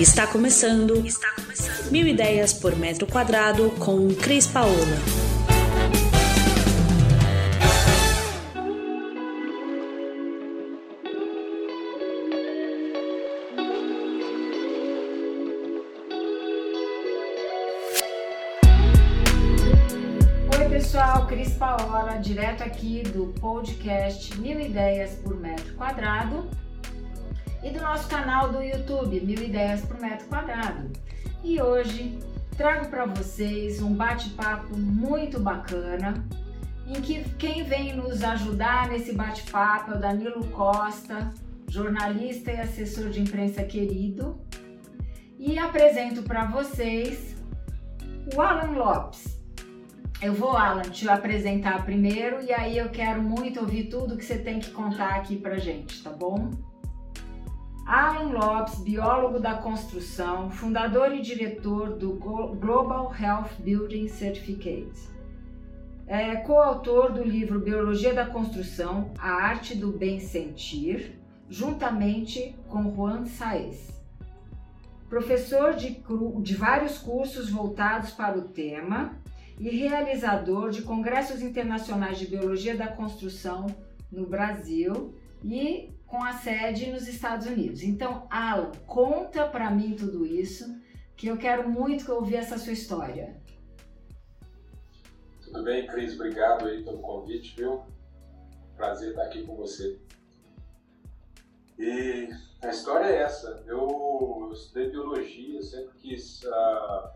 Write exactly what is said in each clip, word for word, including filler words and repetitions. Está começando, Está começando Mil Ideias por Metro Quadrado com Cris Paola. Oi pessoal, Cris Paola, direto aqui do podcast Mil Ideias por Metro Quadrado. E do nosso canal do YouTube, Mil Ideias por Metro Quadrado. E hoje trago para vocês um bate-papo muito bacana, em que quem vem nos ajudar nesse bate-papo é o Danilo Costa, jornalista e assessor de imprensa querido. E apresento para vocês o Alan Lopes. Eu vou, Alan, te apresentar primeiro e aí eu quero muito ouvir tudo que você tem que contar aqui pra gente, tá bom? Alan Lopes, biólogo da construção, fundador e diretor do Global Health Building Certificate. É coautor do livro Biologia da Construção, A Arte do Bem Sentir, juntamente com Juan Saez. Professor de, cru, de vários cursos voltados para o tema e realizador de congressos internacionais de Biologia da Construção no Brasil e com a sede nos Estados Unidos. Então, Alan, conta pra mim tudo isso, que eu quero muito ouvir essa sua história. Tudo bem, Cris, obrigado aí pelo convite, viu? Prazer estar aqui com você. E a história é essa, eu, eu estudei biologia, sempre quis uh,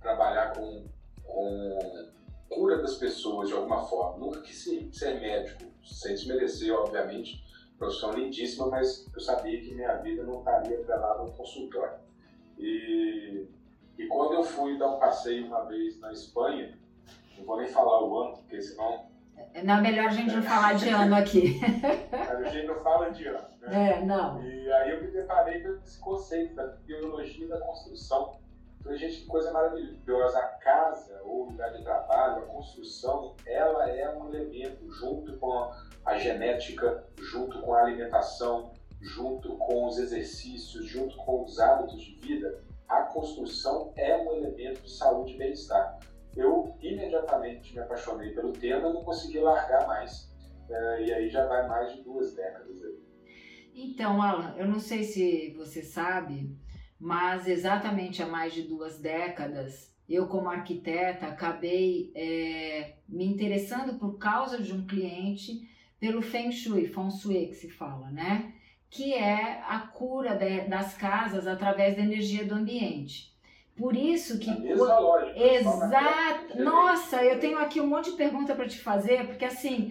trabalhar com, com cura das pessoas de alguma forma, nunca quis ser médico, sem desmerecer, obviamente, profissão lindíssima, mas eu sabia que minha vida não estaria atrelada a um consultório. E, e quando eu fui dar um passeio uma vez na Espanha, não vou nem falar o ano, porque senão... Não, melhor a gente não falar de ano aqui. A gente não fala de ano, né? É, não. E aí eu me deparei com esse conceito da biologia da construção. Falei, gente, que coisa maravilhosa, a casa ou o lugar de trabalho, a construção, ela é um elemento junto com a genética, junto com a alimentação, junto com os exercícios, junto com os hábitos de vida, a construção é um elemento de saúde e bem-estar. Eu imediatamente me apaixonei pelo tema, não consegui largar mais, e aí já vai mais de duas décadas aí. Então, Alan, eu não sei se você sabe, mas exatamente há mais de duas décadas, eu como arquiteta acabei é, me interessando por causa de um cliente pelo Feng Shui, Feng Shui que se fala, né? Que é a cura de, das casas através da energia do ambiente. Por isso que... Lógica, Exato! Nossa, eu tenho aqui um monte de pergunta para te fazer, porque assim,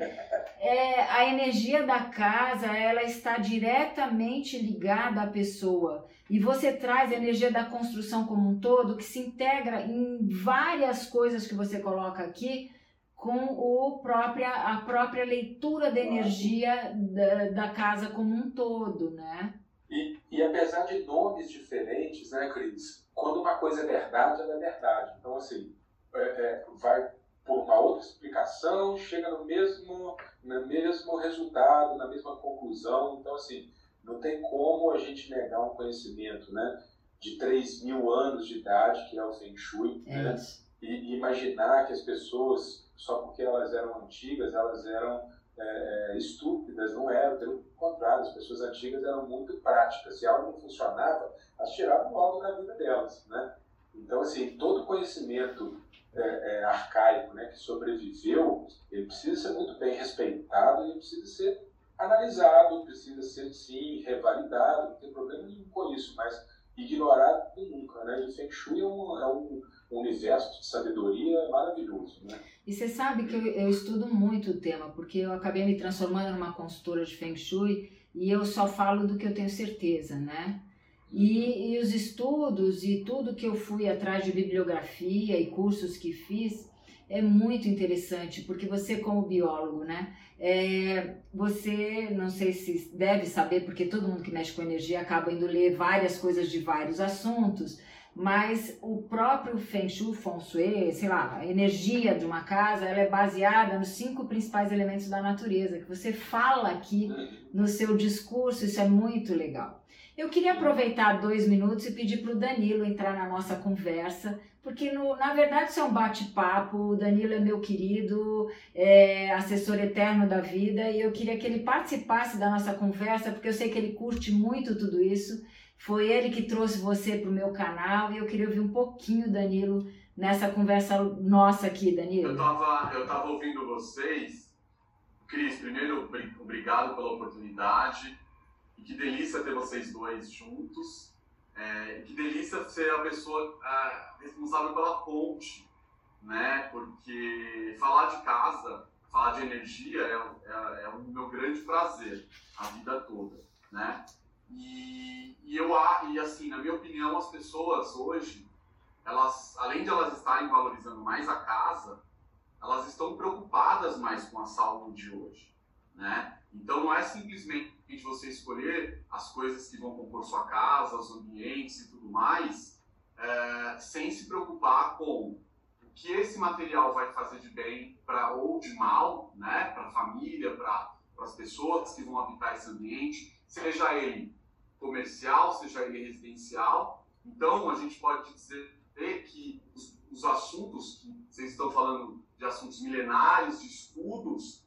é, a energia da casa, ela está diretamente ligada à pessoa. E você traz a energia da construção como um todo, que se integra em várias coisas que você coloca aqui, com o própria, a própria leitura da energia da, da casa como um todo, né? E, e apesar de nomes diferentes, né, Cris? Quando uma coisa é verdade, ela é verdade. Então, assim, é, é, vai por uma outra explicação, chega no mesmo, no mesmo resultado, na mesma conclusão. Então, assim, não tem como a gente negar um conhecimento, né, de três mil anos de idade, que é o Feng Shui, é, né, e, e imaginar que as pessoas, só porque elas eram antigas, elas eram é, estúpidas, não eram, pelo contrário, as pessoas antigas eram muito práticas. Se algo não funcionava, elas tiravam algo da vida delas, né? Então, assim, todo conhecimento é, é, arcaico, né, que sobreviveu, ele precisa ser muito bem respeitado, ele precisa ser analisado, precisa ser, sim, revalidado, não tem problema nenhum com isso, mas ignorado nunca, né? E Feng Shui é um, é um universo de sabedoria maravilhoso, né? E você sabe que eu, eu estudo muito o tema, porque eu acabei me transformando numa consultora de Feng Shui e eu só falo do que eu tenho certeza, né? E, e os estudos e tudo que eu fui atrás de bibliografia e cursos que fiz é muito interessante, porque você como biólogo, né, é, você, não sei se deve saber, porque todo mundo que mexe com energia acaba indo ler várias coisas de vários assuntos, mas o próprio Feng Shui, Feng Shui, sei lá, a energia de uma casa, ela é baseada nos cinco principais elementos da natureza, que você fala aqui no seu discurso, isso é muito legal. Eu queria aproveitar dois minutos e pedir para o Danilo entrar na nossa conversa, porque no, na verdade isso é um bate-papo, o Danilo é meu querido, é assessor eterno da vida, e eu queria que ele participasse da nossa conversa, porque eu sei que ele curte muito tudo isso, foi ele que trouxe você para o meu canal, e eu queria ouvir um pouquinho, Danilo, nessa conversa nossa aqui, Danilo. Eu tava, eu tava ouvindo vocês, Cris, primeiro, obrigado pela oportunidade, e que delícia ter vocês dois juntos, é, e que delícia ser a pessoa a, responsável pela ponte, né? Porque falar de casa, falar de energia é, é, é o meu grande prazer, a vida toda, né? E, e eu e assim, na minha opinião, as pessoas hoje, elas, além de elas estarem valorizando mais a casa, elas estão preocupadas mais com a saúde hoje, né? Então não é simplesmente você escolher as coisas que vão compor sua casa, os ambientes e tudo mais, é, sem se preocupar com o que esse material vai fazer de bem pra, ou de mal, né? Para a família, para as pessoas que vão habitar esse ambiente, seja ele comercial, seja ele residencial. Então a gente pode dizer que os, os assuntos que vocês estão falando, de assuntos milenares, de estudos,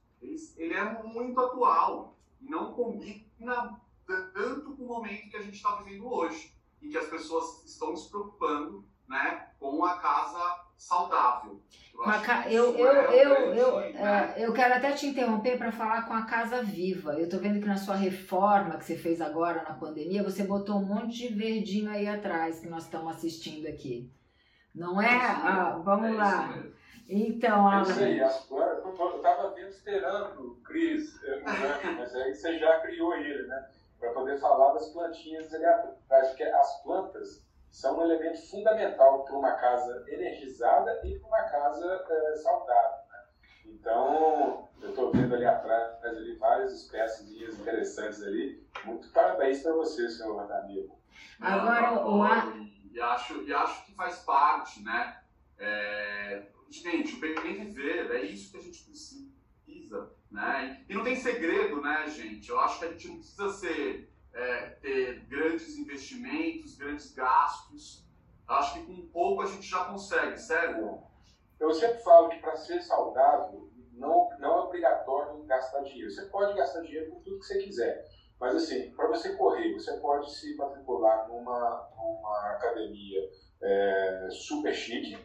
ele é muito atual e não combina tanto com o momento que a gente está vivendo hoje, em que as pessoas estão se preocupando, né, com a casa saudável. Eu, a ca... eu, eu, é eu, eu, aí, eu, né? eu quero até te interromper para falar com a casa viva. Eu estou vendo que na sua reforma que você fez agora na pandemia, você botou um monte de verdinho aí atrás que nós estamos assistindo aqui. Não é? é ah, vamos é lá. Então, Alan... Eu sei, agora eu estava vindo esperando, Cris, mas aí você já criou ele, né? Para poder falar das plantinhas ali atrás, porque as plantas são um elemento fundamental para uma casa energizada e para uma casa é, saudável, né? Então, eu estou vendo ali atrás ali, várias espécies interessantes ali. Muito parabéns para você, senhor Danilo. Agora, o ar... E acho, e acho que faz parte, né? É... Gente, o bem viver, é isso que a gente precisa, né? E não tem segredo, né, gente? Eu acho que a gente não precisa ser, é, ter grandes investimentos, grandes gastos. Eu acho que com pouco a gente já consegue, sério. Eu sempre falo que para ser saudável, não, não é obrigatório gastar dinheiro. Você pode gastar dinheiro com tudo que você quiser. Mas, assim, para você correr, você pode se matricular numa, numa academia é, super chique,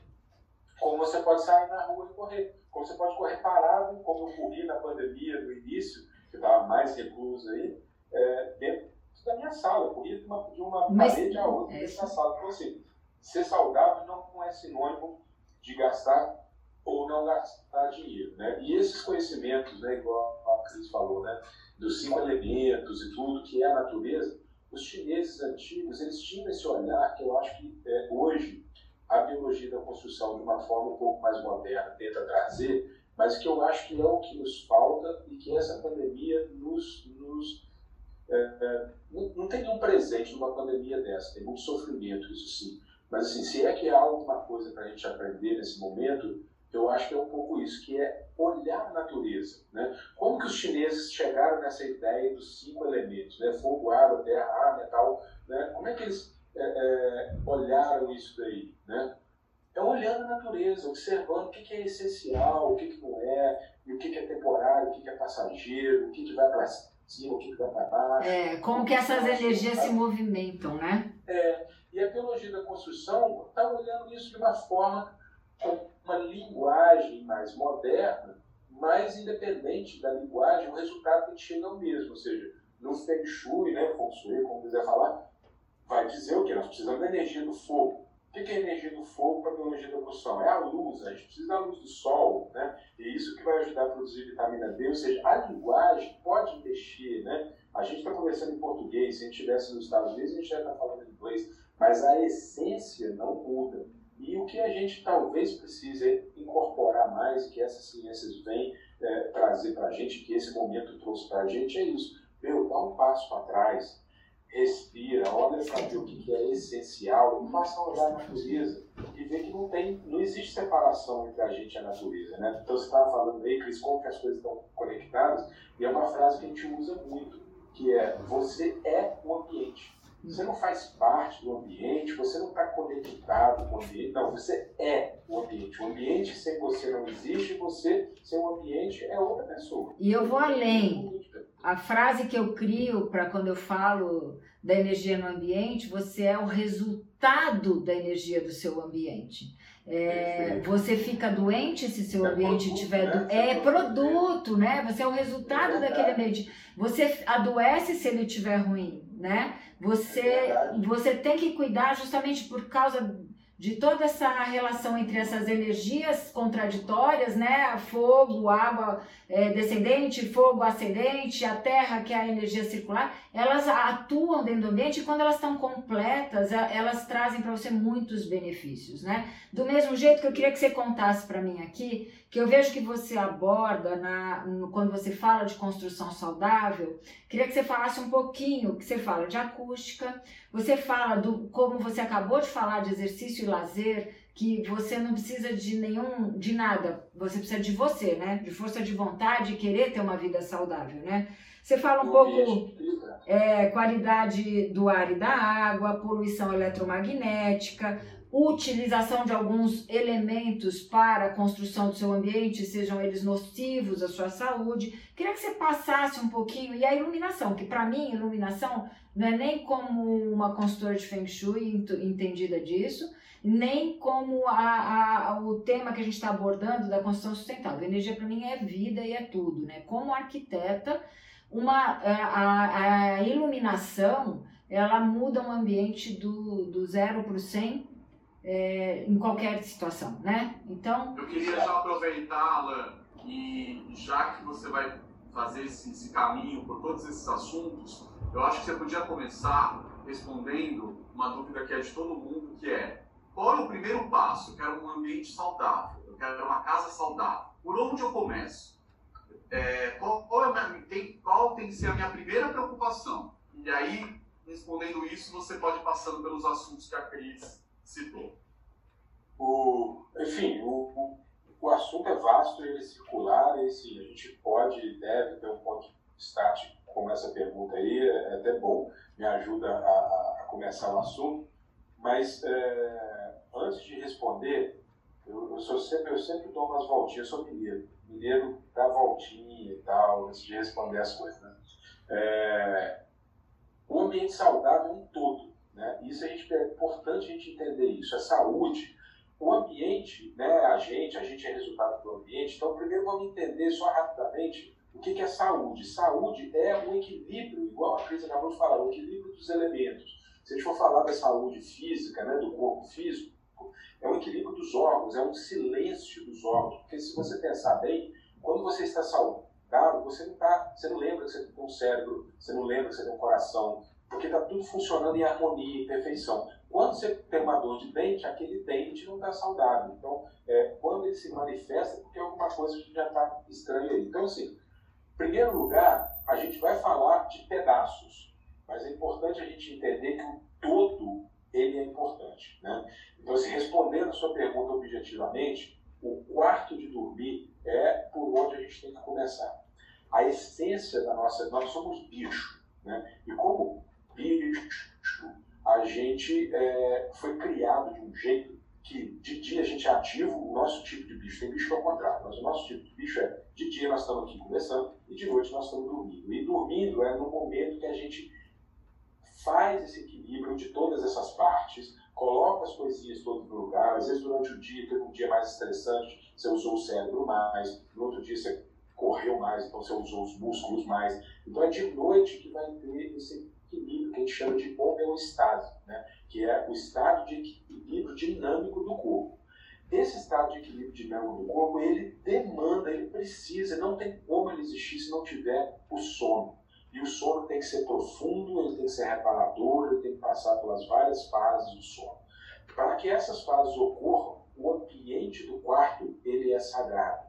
como você pode sair na rua e correr, como você pode correr parado, como eu corri na pandemia no início, que estava mais recluso aí, é, dentro da minha sala, eu corria de uma, de uma Mas, parede a outra dentro da sala. Então, assim, ser saudável não é sinônimo de gastar ou não gastar dinheiro, né? E esses conhecimentos, né, igual a Cris falou, né, dos cinco elementos e tudo que é a natureza, os chineses antigos, eles tinham esse olhar que eu acho que é, hoje, a biologia da construção de uma forma um pouco mais moderna tenta trazer, mas que eu acho que é o que nos falta e que essa pandemia nos... nos é, é, não, não tem nenhum presente numa pandemia dessa, tem muito sofrimento, isso sim. Mas assim, se é que há alguma coisa para a gente aprender nesse momento, eu acho que é um pouco isso, que é olhar a natureza, né? Como que os chineses chegaram nessa ideia dos cinco elementos, né? Fogo, água, terra, ar, metal, né? Como é que eles... É, é, olharam isso daí, né? Então, olhando a natureza, observando o que, que é essencial, o que, que não é, e o que, que é temporário, o que, que é passageiro, o que, que vai para cima, o que, que vai para baixo. É, como que essas energias se movimentam, né? É, e a biologia da construção está olhando isso de uma forma, uma linguagem mais moderna, mais independente da linguagem, o resultado que chega ao mesmo, ou seja, no Feng Shui, né, Feng Shui, como quiser falar, vai dizer o que? Nós precisamos da energia do fogo. O que é a energia do fogo para a biologia da construção? É a luz, a gente precisa da luz do sol, né? E isso que vai ajudar a produzir vitamina D, ou seja, a linguagem pode mexer, né? A gente está conversando em português, se a gente estivesse nos Estados Unidos, a gente já está falando em inglês, mas a essência não muda. E o que a gente talvez precise incorporar mais, que essas ciências vêm é, trazer para a gente, que esse momento trouxe para a gente, é isso. Meu, dá um passo para trás. respira, olha para ver o que é essencial e faça um olhar à natureza e ver que não tem, não existe separação entre a gente e a natureza, né? Então você estava falando aí, Cris, como que as coisas estão conectadas, e é uma frase que a gente usa muito, que é: você é o ambiente. Você não faz parte do ambiente, você não está conectado com o ambiente, não, você é o ambiente. O ambiente sem você não existe, você sem o ambiente é outra pessoa. E eu vou além. A frase que eu crio para quando eu falo da energia no ambiente: você é o resultado da energia do seu ambiente. É, você fica doente se seu é ambiente produto, tiver do... né? é produto, né? Você é o resultado é daquele ambiente. Você adoece se ele tiver ruim, né? Você é você tem que cuidar justamente por causa de toda essa relação entre essas energias contraditórias, né? Fogo, água é, descendente, fogo ascendente, a terra, que é a energia circular, elas atuam dentro do ambiente e quando elas estão completas, elas trazem para você muitos benefícios, né? Do mesmo jeito que eu queria que você contasse para mim aqui, que eu vejo que você aborda na, quando você fala de construção saudável, queria que você falasse um pouquinho, que você fala de acústica, você fala do, como você acabou de falar, de exercício e lazer, que você não precisa de nenhum, de nada, você precisa de você, né? De força de vontade e querer ter uma vida saudável, né? Você fala um pouco é, qualidade do ar e da água, poluição eletromagnética, utilização de alguns elementos para a construção do seu ambiente, sejam eles nocivos à sua saúde. Queria que você passasse um pouquinho, e a iluminação, que para mim iluminação não é nem como uma consultora de Feng Shui entendida disso, nem como a, a, o tema que a gente está abordando da construção sustentável. Energia para mim é vida e é tudo, né? Como arquiteta, uma, a, a iluminação, ela muda um ambiente do, do zero para o cem, É, em qualquer situação, né? Então... Eu queria já aproveitar, Alan, e já que você vai fazer esse, esse caminho por todos esses assuntos, eu acho que você podia começar respondendo uma dúvida que é de todo mundo, que é: qual é o primeiro passo? Eu quero um ambiente saudável, eu quero uma casa saudável. Por onde eu começo? É, qual, qual, é minha, tem, qual tem que ser a minha primeira preocupação? E aí, respondendo isso, você pode ir passando pelos assuntos que a Cris citou. O, enfim, o, o assunto é vasto, ele é circular, esse, a gente pode e deve ter um ponto de start como essa pergunta aí, é até bom, me ajuda a, a começar o assunto, mas é, antes de responder, eu, eu, sou sempre, eu sempre dou umas voltinhas, eu sou mineiro, mineiro dá voltinha e tal, antes de responder as coisas. Né? É, o ambiente saudável em todo. Né? Isso a gente, é importante a gente entender isso, a saúde, o ambiente, né? a gente, a gente é resultado do ambiente, então primeiro vamos entender só rapidamente o que, que é saúde. Saúde é um equilíbrio, igual a Cris acabou de falar, o equilíbrio dos elementos. Se a gente for falar da saúde física, né? do corpo físico, é um equilíbrio dos órgãos, é um silêncio dos órgãos, porque se você pensar bem, quando você está saudável, você não, tá, você não lembra que você tem um cérebro, você não lembra que você tem um coração, porque está tudo funcionando em harmonia, em perfeição. Quando você tem uma dor de dente, aquele dente não está saudável. Então, é, quando ele se manifesta, porque alguma coisa já está estranha aí. Então, assim, em primeiro lugar, a gente vai falar de pedaços, mas é importante a gente entender que o todo, ele é importante. Né? Então, se respondendo a sua pergunta objetivamente, o quarto de dormir é por onde a gente tem que começar. A essência da nossa... Nós somos bicho, né? E como bicho, a gente é, foi criado de um jeito que de dia a gente é ativo, o nosso tipo de bicho, tem bicho ao contrário, mas o nosso tipo de bicho é de dia nós estamos aqui conversando e de noite nós estamos dormindo. E dormindo é no momento que a gente faz esse equilíbrio de todas essas partes, coloca as coisinhas todas no lugar, às vezes durante o dia, teve um dia mais estressante, você usou o cérebro mais, no outro dia você correu mais, então você usou os músculos mais. Então é de noite que vai ter esse equilíbrio que a gente chama de homeostase, né? Que é o estado de equilíbrio dinâmico do corpo. Esse estado de equilíbrio dinâmico do corpo, ele demanda, ele precisa, não tem como ele existir se não tiver o sono. E o sono tem que ser profundo, ele tem que ser reparador, ele tem que passar pelas várias fases do sono. Para que essas fases ocorram, o ambiente do quarto, ele é sagrado.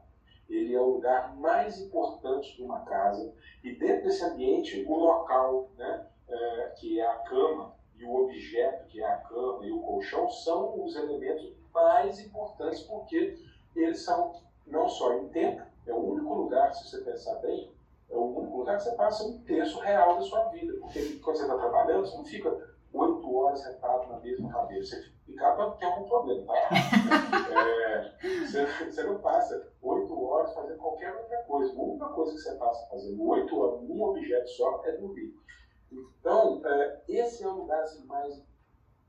Ele é o lugar mais importante de uma casa e dentro desse ambiente o local, né, é, que é a cama, e o objeto, que é a cama, e o colchão, são os elementos mais importantes, porque eles são não só em tempo, é o único lugar, se você pensar bem, é o único lugar que você passa um terço real da sua vida, porque quando você está trabalhando, você não fica oito horas sentado na mesma cadeira, você ficava tem algum problema, tá? é, você, você não passa oito horas fazendo qualquer outra coisa, a única coisa que você passa fazendo oito horas, um objeto só, é dormir. Então, esse é o lugar assim, mais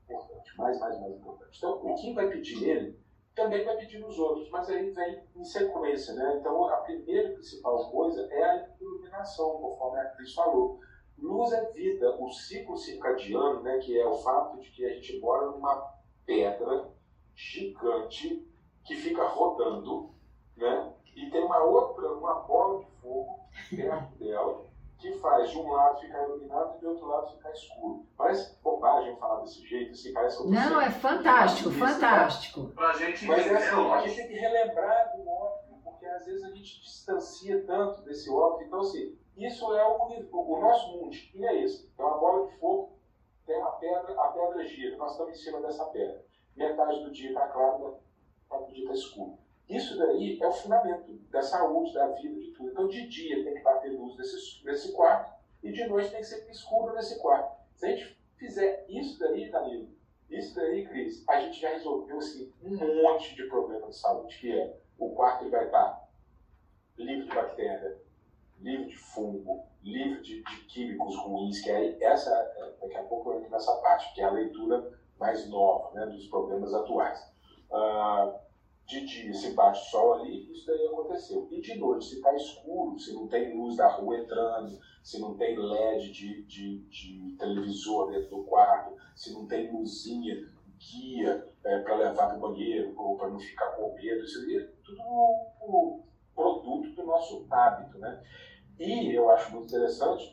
importante, mais, mais, mais importante. Então, o que vai pedir nele, também vai pedir nos outros, mas aí vem em sequência, né? Então, a primeira e principal coisa é a iluminação, conforme a Cris falou. Luz é vida, o ciclo circadiano, né, que é o fato de que a gente mora numa pedra gigante que fica rodando, né? E tem uma outra, uma bola de fogo perto dela, que faz de um lado ficar iluminado e do outro lado ficar escuro. Parece bobagem falar desse jeito, assim, parece... Não, é fantástico, fantástico. Pra gente Mas é assim, a gente tem que relembrar do óbvio, porque às vezes a gente distancia tanto desse óbvio. Então, assim, isso é o, o nosso mundo, e é esse. Então, a bola de fogo tem uma pedra, a pedra gira, nós estamos em cima dessa pedra. Metade do dia está claro, metade do dia está escuro. Isso daí é o fundamento da saúde, da vida, de tudo. Então, de dia tem que bater luz nesse, nesse quarto, e de noite tem que ser escuro nesse quarto. Se a gente fizer isso daí, Danilo, isso daí, Cris, a gente já resolveu assim, um monte de problema de saúde, que é o quarto vai estar livre de bactéria, livre de fungo, livre de, de químicos ruins, que é essa, daqui a pouco eu entro nessa parte, que é a leitura mais nova, né, dos problemas atuais. Ah... Uh, De dia, se bate o sol ali, isso daí aconteceu. E de noite, se está escuro, se não tem luz da rua entrando, se não tem L E D de, de, de televisor dentro do quarto, se não tem luzinha, guia é, para levar para o banheiro, ou para não ficar com medo, isso daí é tudo um produto do nosso hábito, né? E eu acho muito interessante,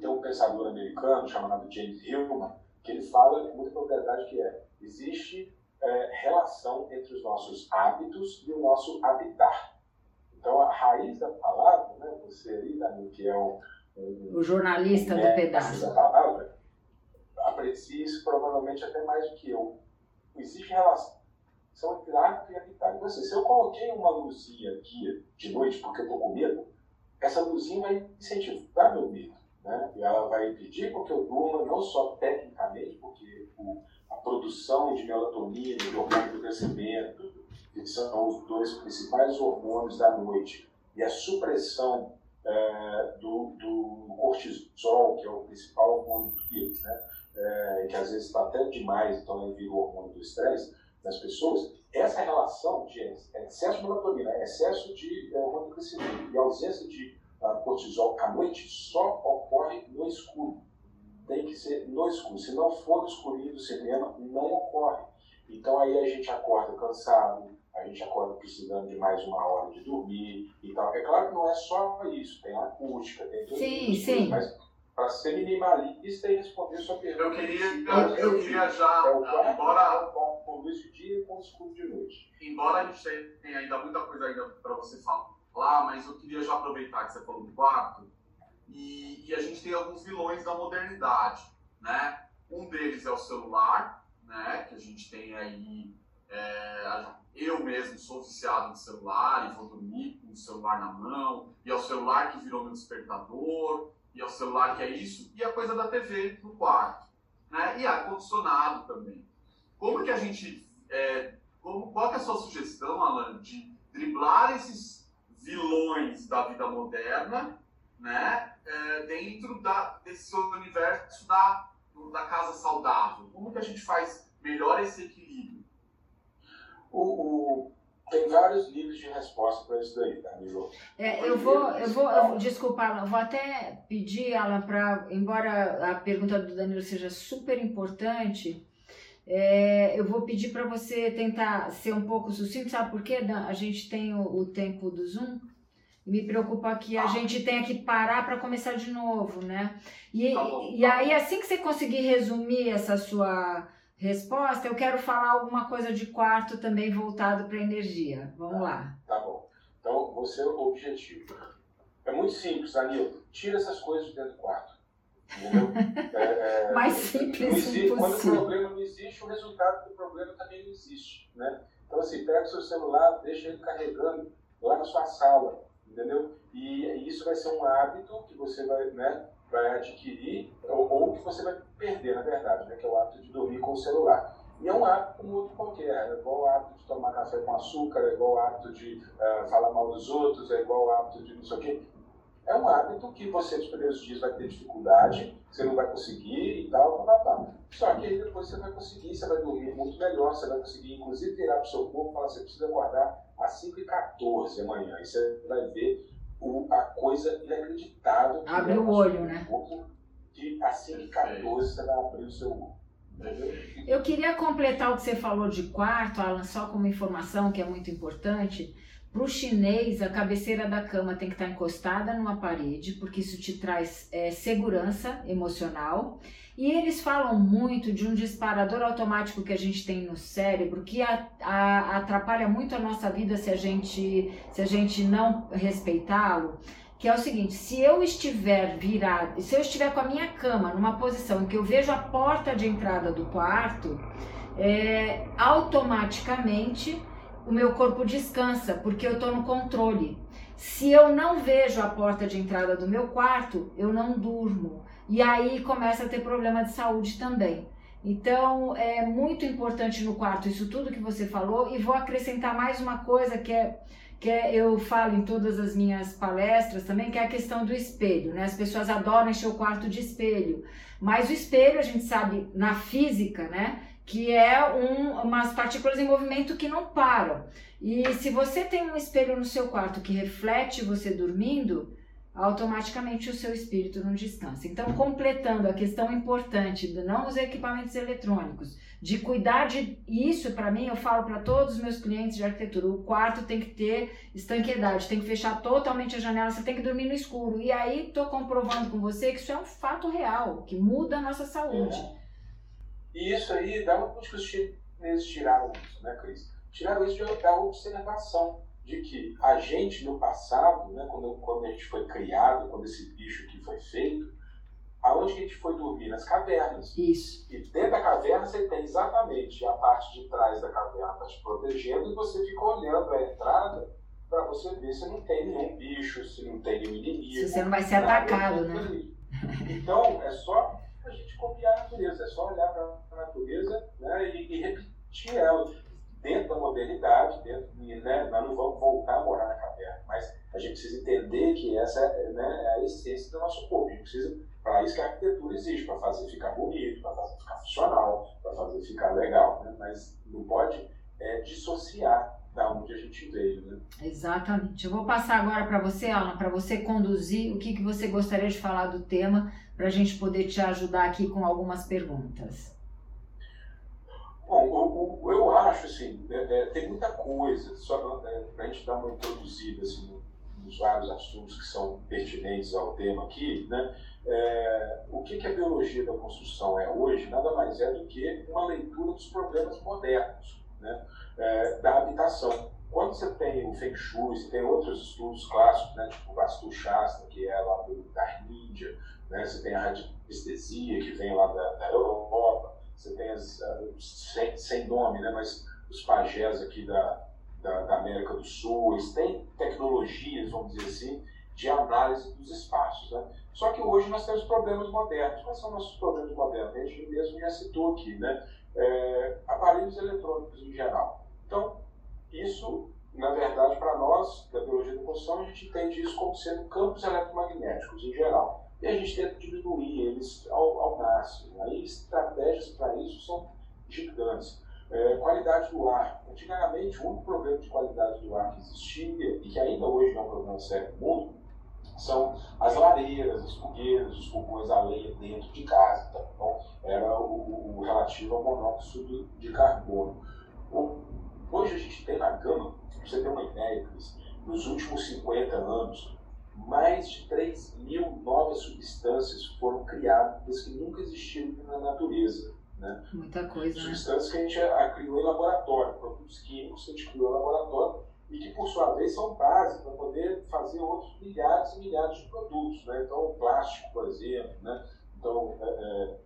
tem um pensador americano chamado James Hillman, que ele fala com muita propriedade que é, existe... É, relação entre os nossos hábitos e o nosso habitar. Então, a raiz da palavra, né, você aí, Danilo, que é um... um o jornalista né, do pedaço. A palavra, aprecia isso provavelmente até mais do que eu. Existe relação entre hábito e habitar. Então, assim, se eu coloquei uma luzinha aqui de noite porque eu estou com medo, essa luzinha vai incentivar meu medo, né? E ela vai impedir que eu durma, não só tecnicamente, porque o... a produção de melatonina, de hormônio do crescimento, que são os dois principais hormônios da noite, e a supressão é, do, do cortisol, que é o principal hormônio do dia, né? é, que às vezes está até demais, então ele vira o hormônio do estresse nas pessoas, essa relação de excesso de melatonina, excesso de hormônio do crescimento e ausência de uh, cortisol à noite só ocorre no escuro. Tem que ser no escuro. Se não for no escurinho do cinema, não ocorre. Então aí a gente acorda cansado, a gente acorda precisando de mais uma hora de dormir e tal. É claro que não é só isso, tem acústica, tem tudo isso. Sim, sim. Mas para ser minimalista e responder sua pergunta. Eu queria, eu queria já, é o quarto, embora com luz de dia e com escuro de noite. Embora a gente tenha ainda muita coisa ainda para você falar, mas eu queria já aproveitar que você falou do quarto. E, e a gente tem alguns vilões da modernidade, né? Um deles é o celular, né? Que a gente tem aí... É, eu mesmo sou viciado de celular e vou dormir com o celular na mão. E é o celular que virou meu despertador. E é o celular que é isso. E a coisa da T V no quarto, né? E ar-condicionado também. Como que a gente... É, como, qual que é a sua sugestão, Alan, de driblar esses vilões da vida moderna, né? É, dentro da, desse universo da, da casa saudável? Como que a gente faz melhor esse equilíbrio? O, o, tem vários níveis de resposta para isso daí, tá, Milo? É, eu vou, eu vou, eu, desculpa, Alan, eu vou até pedir, Alan, para, embora a pergunta do Danilo seja super importante, é, eu vou pedir para você tentar ser um pouco sucinto, sabe por quê? A gente tem o, o tempo do Zoom. Me preocupa que a gente tenha que parar para começar de novo, né? E, tá bom, tá e aí, assim que você conseguir resumir essa sua resposta, eu quero falar alguma coisa de quarto também voltado para a energia. Vamos tá, lá. Tá bom. Então, você é o objetivo. É muito simples, Danilo. Tira essas coisas de dentro do quarto. É, é, mais simples existe, quando o problema não existe, o resultado do problema também não existe, né? Então assim, pega o seu celular, deixa ele carregando lá na sua sala, entendeu? E isso vai ser um hábito que você vai, né, vai adquirir ou, ou que você vai perder, na verdade, né, que é o hábito de dormir com o celular. E é um hábito como outro qualquer, é igual o hábito de tomar café com açúcar, é igual o hábito de uh, falar mal dos outros, é igual o hábito de não sei o quê. É um hábito que você, nos primeiros dias, vai ter dificuldade, você não vai conseguir e tal, blá, blá, blá. Só que aí depois você vai conseguir, você vai dormir muito melhor, você vai conseguir, inclusive, virar para o seu corpo e falar, você precisa acordar às cinco e quatorze amanhã. Aí você vai ver o, a coisa inacreditável. Abre o olho, né? Que às cinco e quatorze você vai abrir o seu olho. Eu queria completar o que você falou de quarto, Alan, só com uma informação que é muito importante. Para o chinês, a cabeceira da cama tem que estar encostada numa parede, porque isso te traz é, segurança emocional. E eles falam muito de um disparador automático que a gente tem no cérebro, que a, a, atrapalha muito a nossa vida se a gente, se a gente não respeitá-lo. Que é o seguinte, se eu estiver virado, se eu estiver com a minha cama numa posição em que eu vejo a porta de entrada do quarto, é, automaticamente o meu corpo descansa, porque eu estou no controle. Se eu não vejo a porta de entrada do meu quarto, eu não durmo. E aí começa a ter problema de saúde também. Então, é muito importante no quarto isso tudo que você falou. E vou acrescentar mais uma coisa que é... que eu falo em todas as minhas palestras também, que é a questão do espelho, né? As pessoas adoram encher o quarto de espelho, mas o espelho, a gente sabe, na física, né? Que é um, umas partículas em movimento que não param. E se você tem um espelho no seu quarto que reflete você dormindo, automaticamente o seu espírito não descansa. Então, completando a questão importante de não usar equipamentos eletrônicos, de cuidar de isso, para mim, eu falo para todos os meus clientes de arquitetura, o quarto tem que ter estanqueidade, tem que fechar totalmente a janela, você tem que dormir no escuro. E aí, estou comprovando com você que isso é um fato real, que muda a nossa saúde. É. E isso aí, dá uma coisa que os chineses tiraram isso, né, Cris? Tiraram isso da observação. De que a gente, no passado, né, quando, quando a gente foi criado, quando esse bicho aqui foi feito, aonde que a gente foi dormir? Nas cavernas. Isso. E dentro da caverna você tem exatamente a parte de trás da caverna tá te protegendo e você fica olhando a entrada para você ver se não tem nenhum bicho, se não tem nenhum inimigo. Se você não vai ser atacado, né? Então, é só a gente copiar a natureza, é só olhar para a natureza, né, e, e repetir ela. Dentro da modernidade, dentro de, né, nós não vamos voltar a morar na caverna, mas a gente precisa entender que essa, né, é a essência do nosso corpo. A gente precisa, para isso que a arquitetura existe, para fazer ficar bonito, para fazer ficar funcional, para fazer ficar legal, né? Mas não pode é, dissociar da onde a gente veio, né? Exatamente. Eu vou passar agora para você, Alan, para você conduzir o que, que você gostaria de falar do tema, para a gente poder te ajudar aqui com algumas perguntas. Bom, eu, eu acho, assim, é, é, tem muita coisa, só é, para a gente dar uma introduzida, assim, nos vários assuntos que são pertinentes ao tema aqui, né? É, o que, que a biologia da construção é hoje, nada mais é do que uma leitura dos problemas modernos, né? É, da habitação. Quando você tem o Feng Shui, você tem outros estudos clássicos, né? Tipo o Vastu Shastra, que é lá do, da Índia, né? Você tem a radiestesia, que vem lá da, da Europa. Você tem, as, sem, sem nome, né, mas os pajés aqui da, da, da América do Sul, eles têm tecnologias, vamos dizer assim, de análise dos espaços, né? Só que hoje nós temos problemas modernos. Quais são nossos problemas modernos? A gente mesmo já citou aqui, né? É, aparelhos eletrônicos em geral. Então, isso, na verdade, para nós, da biologia da construção, a gente entende isso como sendo campos eletromagnéticos em geral. E a gente tenta diminuir eles ao, ao máximo. Aí estratégias para isso são gigantes. É, qualidade do ar. Antigamente, o único problema de qualidade do ar que existia, e que ainda hoje não é um problema sério no mundo, são as lareiras, as fogueiras, os fogões a lenha dentro de casa. Então, era o, o relativo ao monóxido de carbono. Hoje a gente tem na cama, para você ter uma ideia, nos últimos cinquenta anos, mais de três mil novas substâncias foram criadas que nunca existiram na natureza, né? Muita coisa, substâncias, né? Que a gente criou em laboratório, produtos químicos que a gente criou em laboratório e que, por sua vez, são base para poder fazer outros milhares e milhares de produtos, né? Então, o plástico, por exemplo, né? Então, é, é,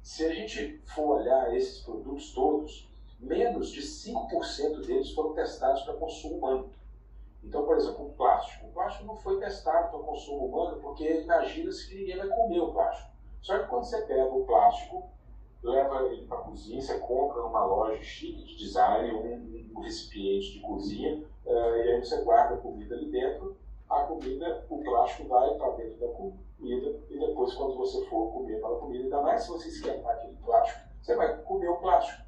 se a gente for olhar esses produtos todos, menos de cinco por cento deles foram testados para consumo humano. Então, por exemplo, o plástico. O plástico não foi testado para consumo humano porque imagina-se que ninguém vai comer o plástico. Só que quando você pega o plástico, leva ele para a cozinha, você compra numa loja chique de design, um, um recipiente de cozinha, uh, e aí você guarda a comida ali dentro, a comida, o plástico vai para dentro da comida, e depois quando você for comer aquela comida, ainda mais se você esquentar aquele plástico, você vai comer o plástico.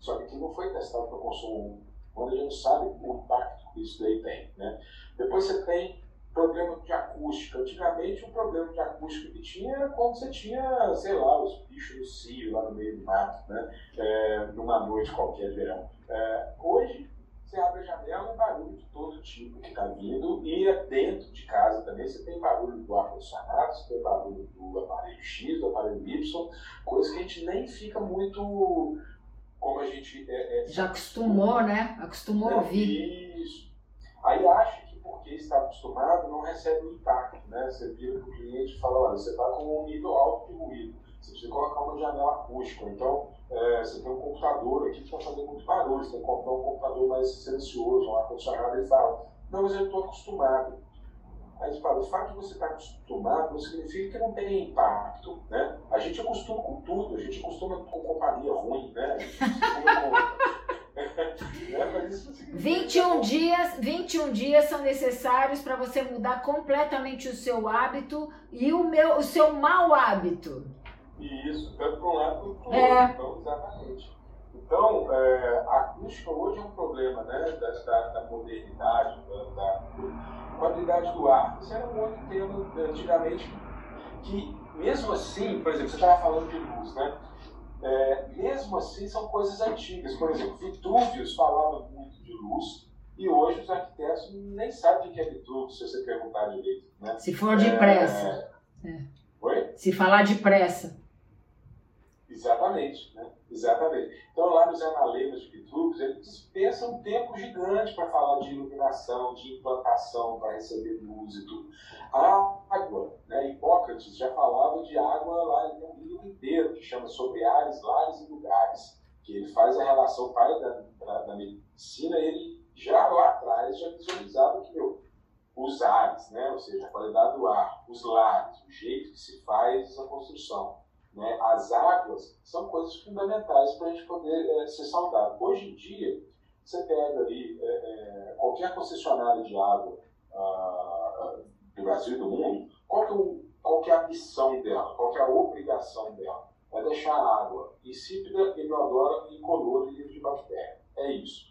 Só que aquilo não foi testado para consumo, quando a gente não sabe o impacto que isso daí tem, né? Depois você tem problema de acústica. Antigamente, o problema de acústica que tinha era quando você tinha, sei lá, os bichos no cio lá no meio do mato, né? É, numa noite qualquer de verão. É, hoje, você abre a janela, um barulho de todo tipo que está vindo, e dentro de casa também você tem barulho do ar-condicionado, você tem barulho do aparelho X, do aparelho Y, coisa que a gente nem fica muito... Como a gente... É, é, já acostumou, né? Acostumou a ouvir. Isso. Aí acha que porque está acostumado não recebe o impacto, né? Você vira para o cliente e fala, olha, você está com um nível alto de ruído, você precisa colocar uma janela acústica. Então, é, você tem um computador aqui que está fazendo muito barulho, você tem que comprar um computador mais silencioso, um ar-condicionado, e fala, não, mas eu estou acostumado. Aí você fala, o fato de você estar acostumado não significa que não tem impacto, né? A gente acostuma com tudo, a gente acostuma com companhia ruim, né? A gente acostuma com... né? Mas isso significa... vinte e um dias são necessários para você mudar completamente o seu hábito e o, meu, o seu mau hábito. Isso, tanto para um lado quanto para o outro. É. Então, exatamente. Então, é, a acústica hoje é um problema, né, da, da, da modernidade, da, da qualidade do ar. Isso era um outro tema antigamente que, mesmo assim, por exemplo, você estava falando de luz, né? É, mesmo assim, são coisas antigas. Por exemplo, Vitúvio falava muito de luz e hoje os arquitetos nem sabem o que é Vitúvio, se você perguntar direito, né? Se for depressa. É... É. Oi? Se falar depressa. Exatamente, né? Exatamente. Então, lá nos analemas de Vitúvio, eles dispensam um tempo gigante para falar de iluminação, de implantação, para receber luz e tudo. A água, né? Hipócrates já falava de água lá, ele tem um livro inteiro que chama Sobre Ares, Lares e Lugares, que ele faz a relação, pai da, da, da medicina, ele já lá atrás já visualizava que meu, os ares, né? Ou seja, a qualidade do ar, os lares, o jeito que se faz a construção. Né? As águas são coisas fundamentais para a gente poder é, ser saudável. Hoje em dia, você pega ali é, é, qualquer concessionária de água ah, do Brasil e do mundo, qual que, o, qual que é a missão dela, qual que é a obrigação dela? É deixar a água insípida, inodora, incolor e livre de bactéria. É isso.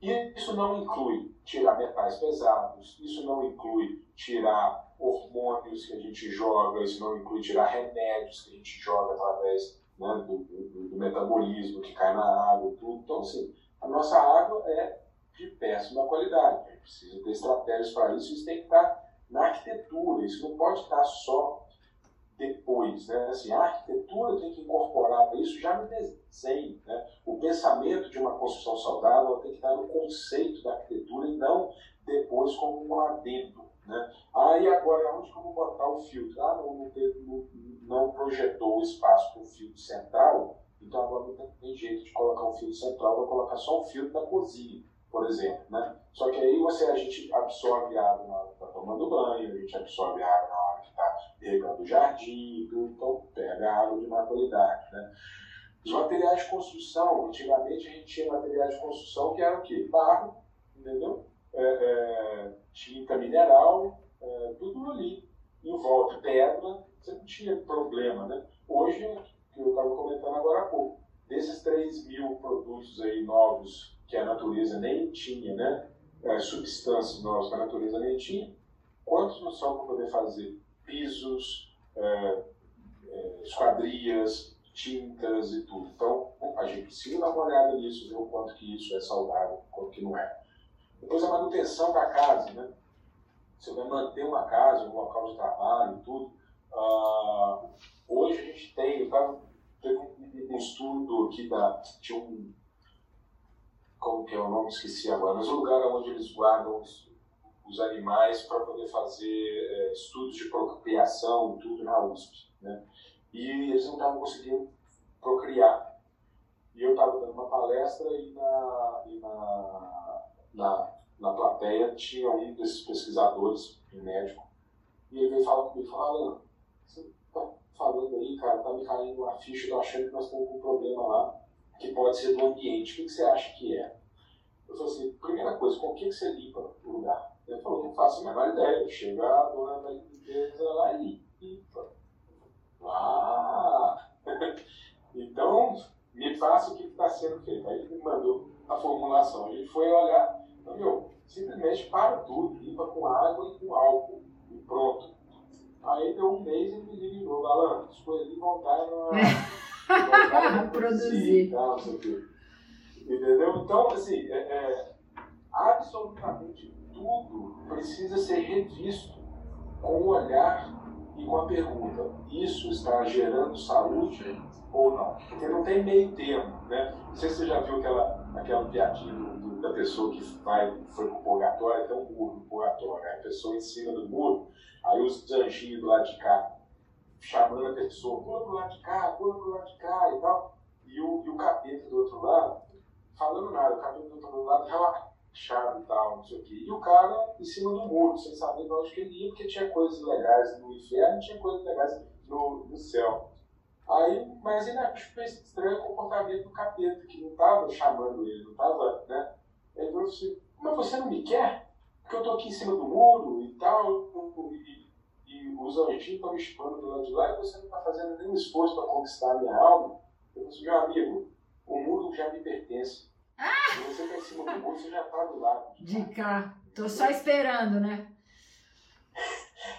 E isso não inclui tirar metais pesados, isso não inclui tirar hormônios que a gente joga, isso não inclui tirar remédios que a gente joga através, né, do, do, do metabolismo que cai na água e tudo. Então, assim, a nossa água é de péssima qualidade. A gente precisa ter estratégias para isso, isso tem que estar na arquitetura, isso não pode estar só depois, né? Assim, a arquitetura tem que incorporar isso já no desenho, né? O pensamento de uma construção saudável tem que estar no conceito da arquitetura e não depois como um adendo. Né? Aí ah, agora, onde que eu vou botar o filtro? Ah, não, não, teve, não, não projetou o espaço com o filtro central, então agora não tem jeito de colocar um filtro central, vou colocar só um filtro da cozinha, por exemplo. Né? Só que aí você, a gente absorve a água na hora que está tomando banho, a gente absorve a água na hora que está regando o jardim, então pega a água de má qualidade. Né? Os materiais de construção, antigamente a gente tinha materiais de construção que eram o quê? Barro, entendeu? É, é, tinta mineral, é, tudo ali, em volta, pedra, você não tinha problema, né? Hoje, que eu estava comentando agora há pouco, desses três mil produtos aí novos que a natureza nem tinha, né? É, substâncias novas que a natureza nem tinha, quantos não são para poder fazer pisos, é, é, esquadrias, tintas e tudo? Então, a gente precisa dar uma olhada nisso, ver o quanto que isso é saudável, o quanto que não é. Depois a manutenção da casa, né? Você vai manter uma casa, um local de trabalho e tudo. Uh, hoje a gente tem, eu tava, teve um, um estudo aqui da, de um, como que é o nome, esqueci agora, mas um lugar onde eles guardam os, os animais para poder fazer é, estudos de procriação e tudo na U S P, né? e eles não estavam conseguindo procriar. E eu estava dando uma palestra e na, e na, na, na plateia tinha um desses pesquisadores, um médico, e ele veio falar comigo e falou: Alan, você tá falando aí, cara, tá me caindo uma ficha, tô achando que nós estamos com um problema lá, que pode ser do ambiente, o que, que você acha que é? Eu falei assim: primeira coisa, com o que, que você limpa o lugar? Ele falou: não faço a menor ideia, chega a dona da limpeza lá e limpa. Ah! Então, me faça o que está sendo feito. Aí ele me mandou a formulação. A gente foi olhar, então, meu, simplesmente para tudo, limpa com água e com álcool, e pronto. Aí deu um mês e me ligou: Alan, as coisas ali voltaram a produzir. Tá, entendeu? Então, assim, é, é, absolutamente tudo precisa ser revisto com o olhar e com a pergunta: isso está gerando saúde ou não? Porque não tem meio termo, né? Não sei se você já viu aquela, aquela piadinha do, da pessoa que vai, foi pro purgatório, tem um muro no purgatório, a pessoa em cima do muro, aí os anjinhos do lado de cá, chamando a pessoa, pula pro lado de cá, pula pro lado de cá e tal, e o, e o capeta do outro lado, falando nada, o capeta do outro lado, relaxa. Chave e tal, não sei o que. E o cara em cima do muro, sem saber de onde que ele ia, porque tinha coisas legais no inferno e tinha coisas legais no, no céu. Aí, mas ele achou estranho o comportamento do capeta, que não estava chamando ele, não estava, né? Ele falou assim: mas você não me quer? Porque eu estou aqui em cima do muro e tal, e, e os anjinhos estão me chupando do lado de lá e você não está fazendo nenhum esforço para conquistar a minha alma. Eu falei assim: meu amigo, o muro já me pertence. Ah! Se você está em cima do muro, você já está do lado. De cá. Tô só esperando, né?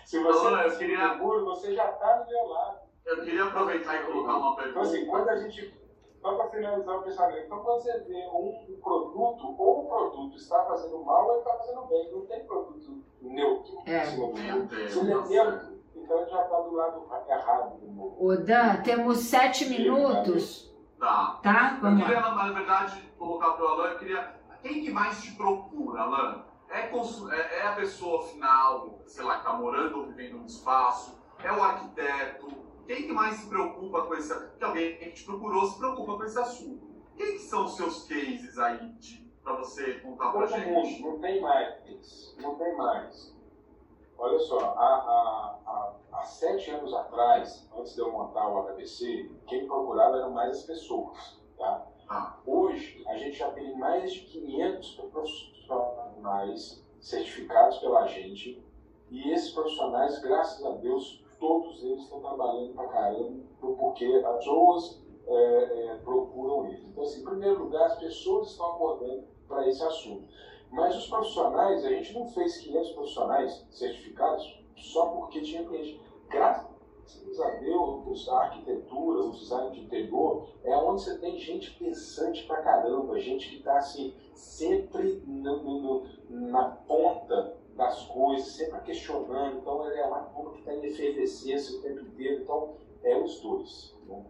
Se você está em cima do muro, você já está do meu lado. Eu queria aproveitar e colocar uma pergunta. Então, assim, quando a gente... Só para finalizar o pensamento. Então, quando você vê um, um produto, ou o produto está fazendo mal, ou ele está fazendo bem. Não tem produto neutro é. Em cima do muro. Se ele é neutro, então ele já está do lado errado do muro. Ô, Dan, temos sete e minutos. Tá. tá eu queria, na verdade, colocar para o Alan, eu queria... Quem que mais te procura, Alan? É, consul... é, é a pessoa final, sei lá, que está morando ou vivendo num espaço? É o arquiteto? Quem que mais se preocupa com esse... Que alguém que te procurou se preocupa com esse assunto. Quem que são os seus cases aí, para você contar para a gente? Não tem mais, não tem mais. Olha só, há, há, há, há sete anos atrás, antes de eu montar o H B C, quem procurava eram mais as pessoas, tá? Hoje, a gente já tem mais de quinhentos profissionais certificados pela gente, e esses profissionais, graças a Deus, todos eles estão trabalhando pra caramba, porque as pessoas é, é, procuram eles. Então, assim, em primeiro lugar, as pessoas estão acordando para esse assunto. Mas os profissionais, a gente não fez quinhentos profissionais certificados só porque tinha cliente. Graças a Deus, a arquitetura, o design de interior, é onde você tem gente pensante pra caramba, gente que tá assim, sempre no, no, na ponta das coisas, sempre questionando. Então, é uma turma que tá em efervescência o tempo inteiro. Então, é os dois, né?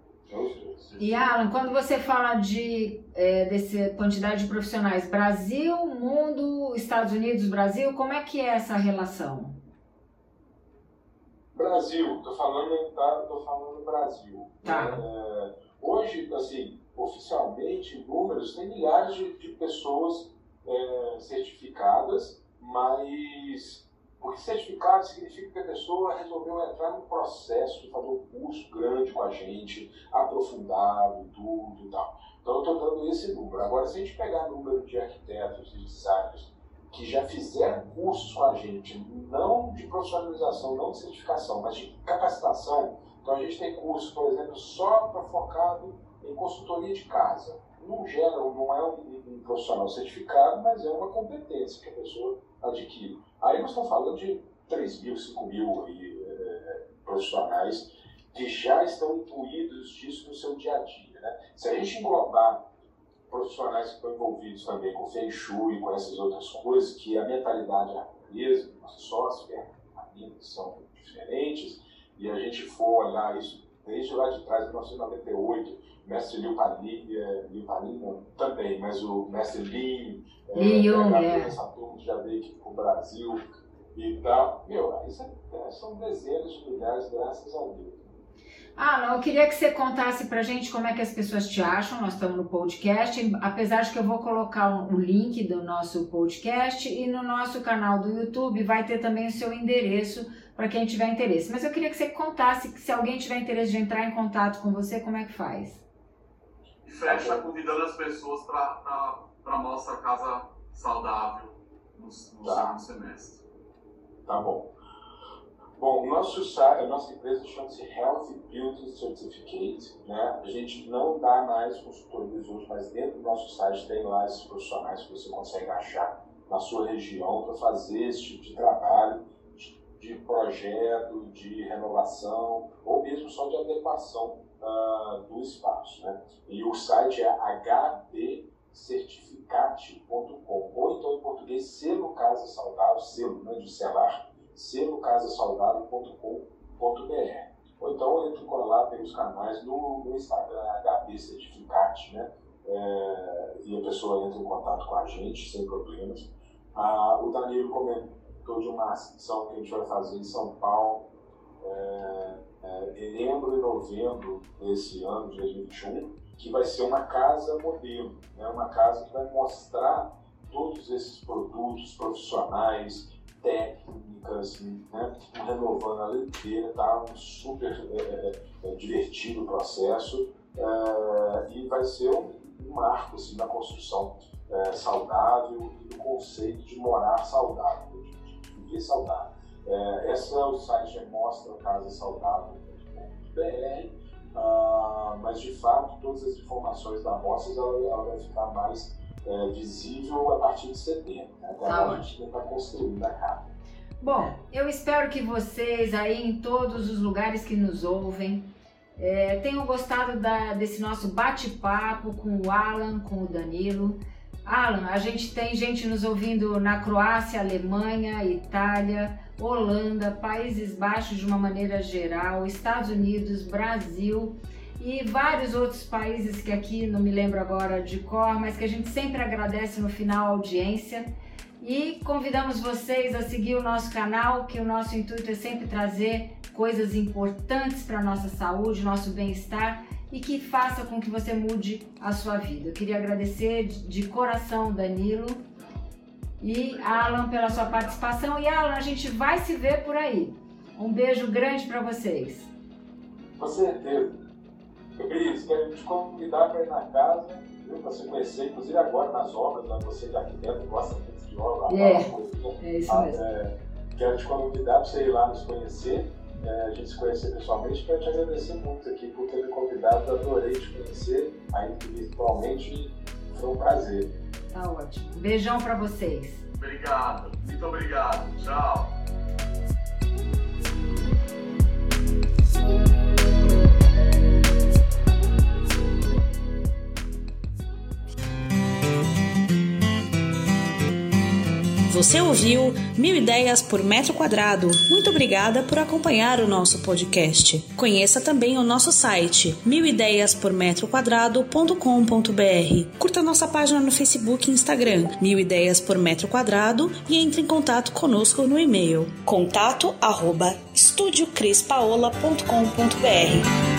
E Alan, quando você fala de é, dessa quantidade de profissionais, Brasil, mundo, Estados Unidos, Brasil, como é que é essa relação? Brasil, tô falando, tá, tô falando Brasil. Tá. É, hoje, assim, oficialmente, números, tem milhares de, de pessoas é, certificadas, mas porque certificado significa que a pessoa resolveu entrar num processo de fazer um curso grande com a gente, aprofundado, tudo e tal. Então eu estou dando esse número. Agora, se a gente pegar o número de arquitetos e designers que já fizeram cursos com a gente, não de profissionalização, não de certificação, mas de capacitação, então a gente tem curso, por exemplo, só pra focado em consultoria de casa. Não gera, não é um, um profissional certificado, mas é uma competência que a pessoa adquire. Aí nós estamos falando de três mil, cinco mil e, é, profissionais que já estão incluídos disso no seu dia a dia, né? Se a gente englobar profissionais que estão envolvidos também com Feng Shui e com essas outras coisas, que a mentalidade é a mesma, só as ferramentas são diferentes, e a gente for olhar isso desde lá de trás, de mil novecentos e noventa e oito, o mestre Liu Padilha, Liu Padilha também, mas o mestre Lin, Jung, é, essa turma já veio aqui pro Brasil e tal. Meu, isso é, são dezenas de milhares, graças a Deus. Alan, eu queria que você contasse pra gente como é que as pessoas te acham. Nós estamos no podcast, apesar de que eu vou colocar um, um link do nosso podcast e no nosso canal do YouTube vai ter também o seu endereço para quem tiver interesse. Mas eu queria que você contasse, que se alguém tiver interesse de entrar em contato com você, como é que faz? Isso, a gente está convidando as pessoas para a nossa casa saudável no, no tá. segundo semestre. Tá bom. Bom, nosso site, a nossa empresa chama-se Health Beauty Certificate, né? A gente não dá mais consultorias hoje, mas dentro do nosso site tem lá esses profissionais que você consegue achar na sua região para fazer esse tipo de trabalho, de, de projeto, de renovação, ou mesmo só de adequação uh, do espaço, né? E o site é h b certificate ponto com, ou então em português, selocasa saudável, selo, né, de selar, selocasa saudável ponto com ponto b r, ou então entra lá pelos canais no, no Instagram, H B Certificate, né? É, e a pessoa entra em contato com a gente sem problemas. Ah, o Danilo comentou de uma ação que a gente vai fazer em São Paulo é, é, em dezembro e novembro desse ano de dois mil e vinte e um, que vai ser uma casa modelo, né? Uma casa que vai mostrar todos esses produtos profissionais, técnicas, né? Renovando a leiteira, tá um super é, é, divertido o processo é, e vai ser um, um marco assim, na construção é, saudável e do conceito de morar saudável, de, de viver saudável. É, esse é o site que mostra a casa saudável ponto b r, ah, mas de fato todas as informações da amostra ela, ela vai ficar mais É, visível a partir de setembro, né? Até tá a gente está construindo a casa. Bom, eu espero que vocês aí em todos os lugares que nos ouvem é, tenham gostado da, desse nosso bate-papo com o Alan, com o Danilo. Alan, a gente tem gente nos ouvindo na Croácia, Alemanha, Itália, Holanda, Países Baixos de uma maneira geral, Estados Unidos, Brasil e vários outros países que aqui não me lembro agora de cor, mas que a gente sempre agradece no final a audiência. E convidamos vocês a seguir o nosso canal, que o nosso intuito é sempre trazer coisas importantes para a nossa saúde, nosso bem-estar e que faça com que você mude a sua vida. Eu queria agradecer de coração, Danilo e Alan, pela sua participação. E Alan, a gente vai se ver por aí. Um beijo grande para vocês. Com certeza. Cris, quero te convidar para ir na casa, para você conhecer, inclusive agora nas obras, né? Você que é arquiteto gosta muito de obra, yeah, é isso mesmo. É, quero te convidar para você ir lá nos conhecer, é, a gente se conhecer pessoalmente. Quero te agradecer muito aqui por ter me convidado, adorei te conhecer, ainda virtualmente, foi um prazer. Tá ótimo. Beijão para vocês. Obrigado, muito obrigado. Tchau. Você ouviu Mil Ideias por Metro Quadrado. Muito obrigada por acompanhar o nosso podcast. Conheça também o nosso site mil ideias por metro quadrado ponto com ponto b r. Curta nossa página no Facebook e Instagram, Mil Ideias por Metro Quadrado, e entre em contato conosco no e-mail contato arroba estúdio cris paola ponto com ponto b r.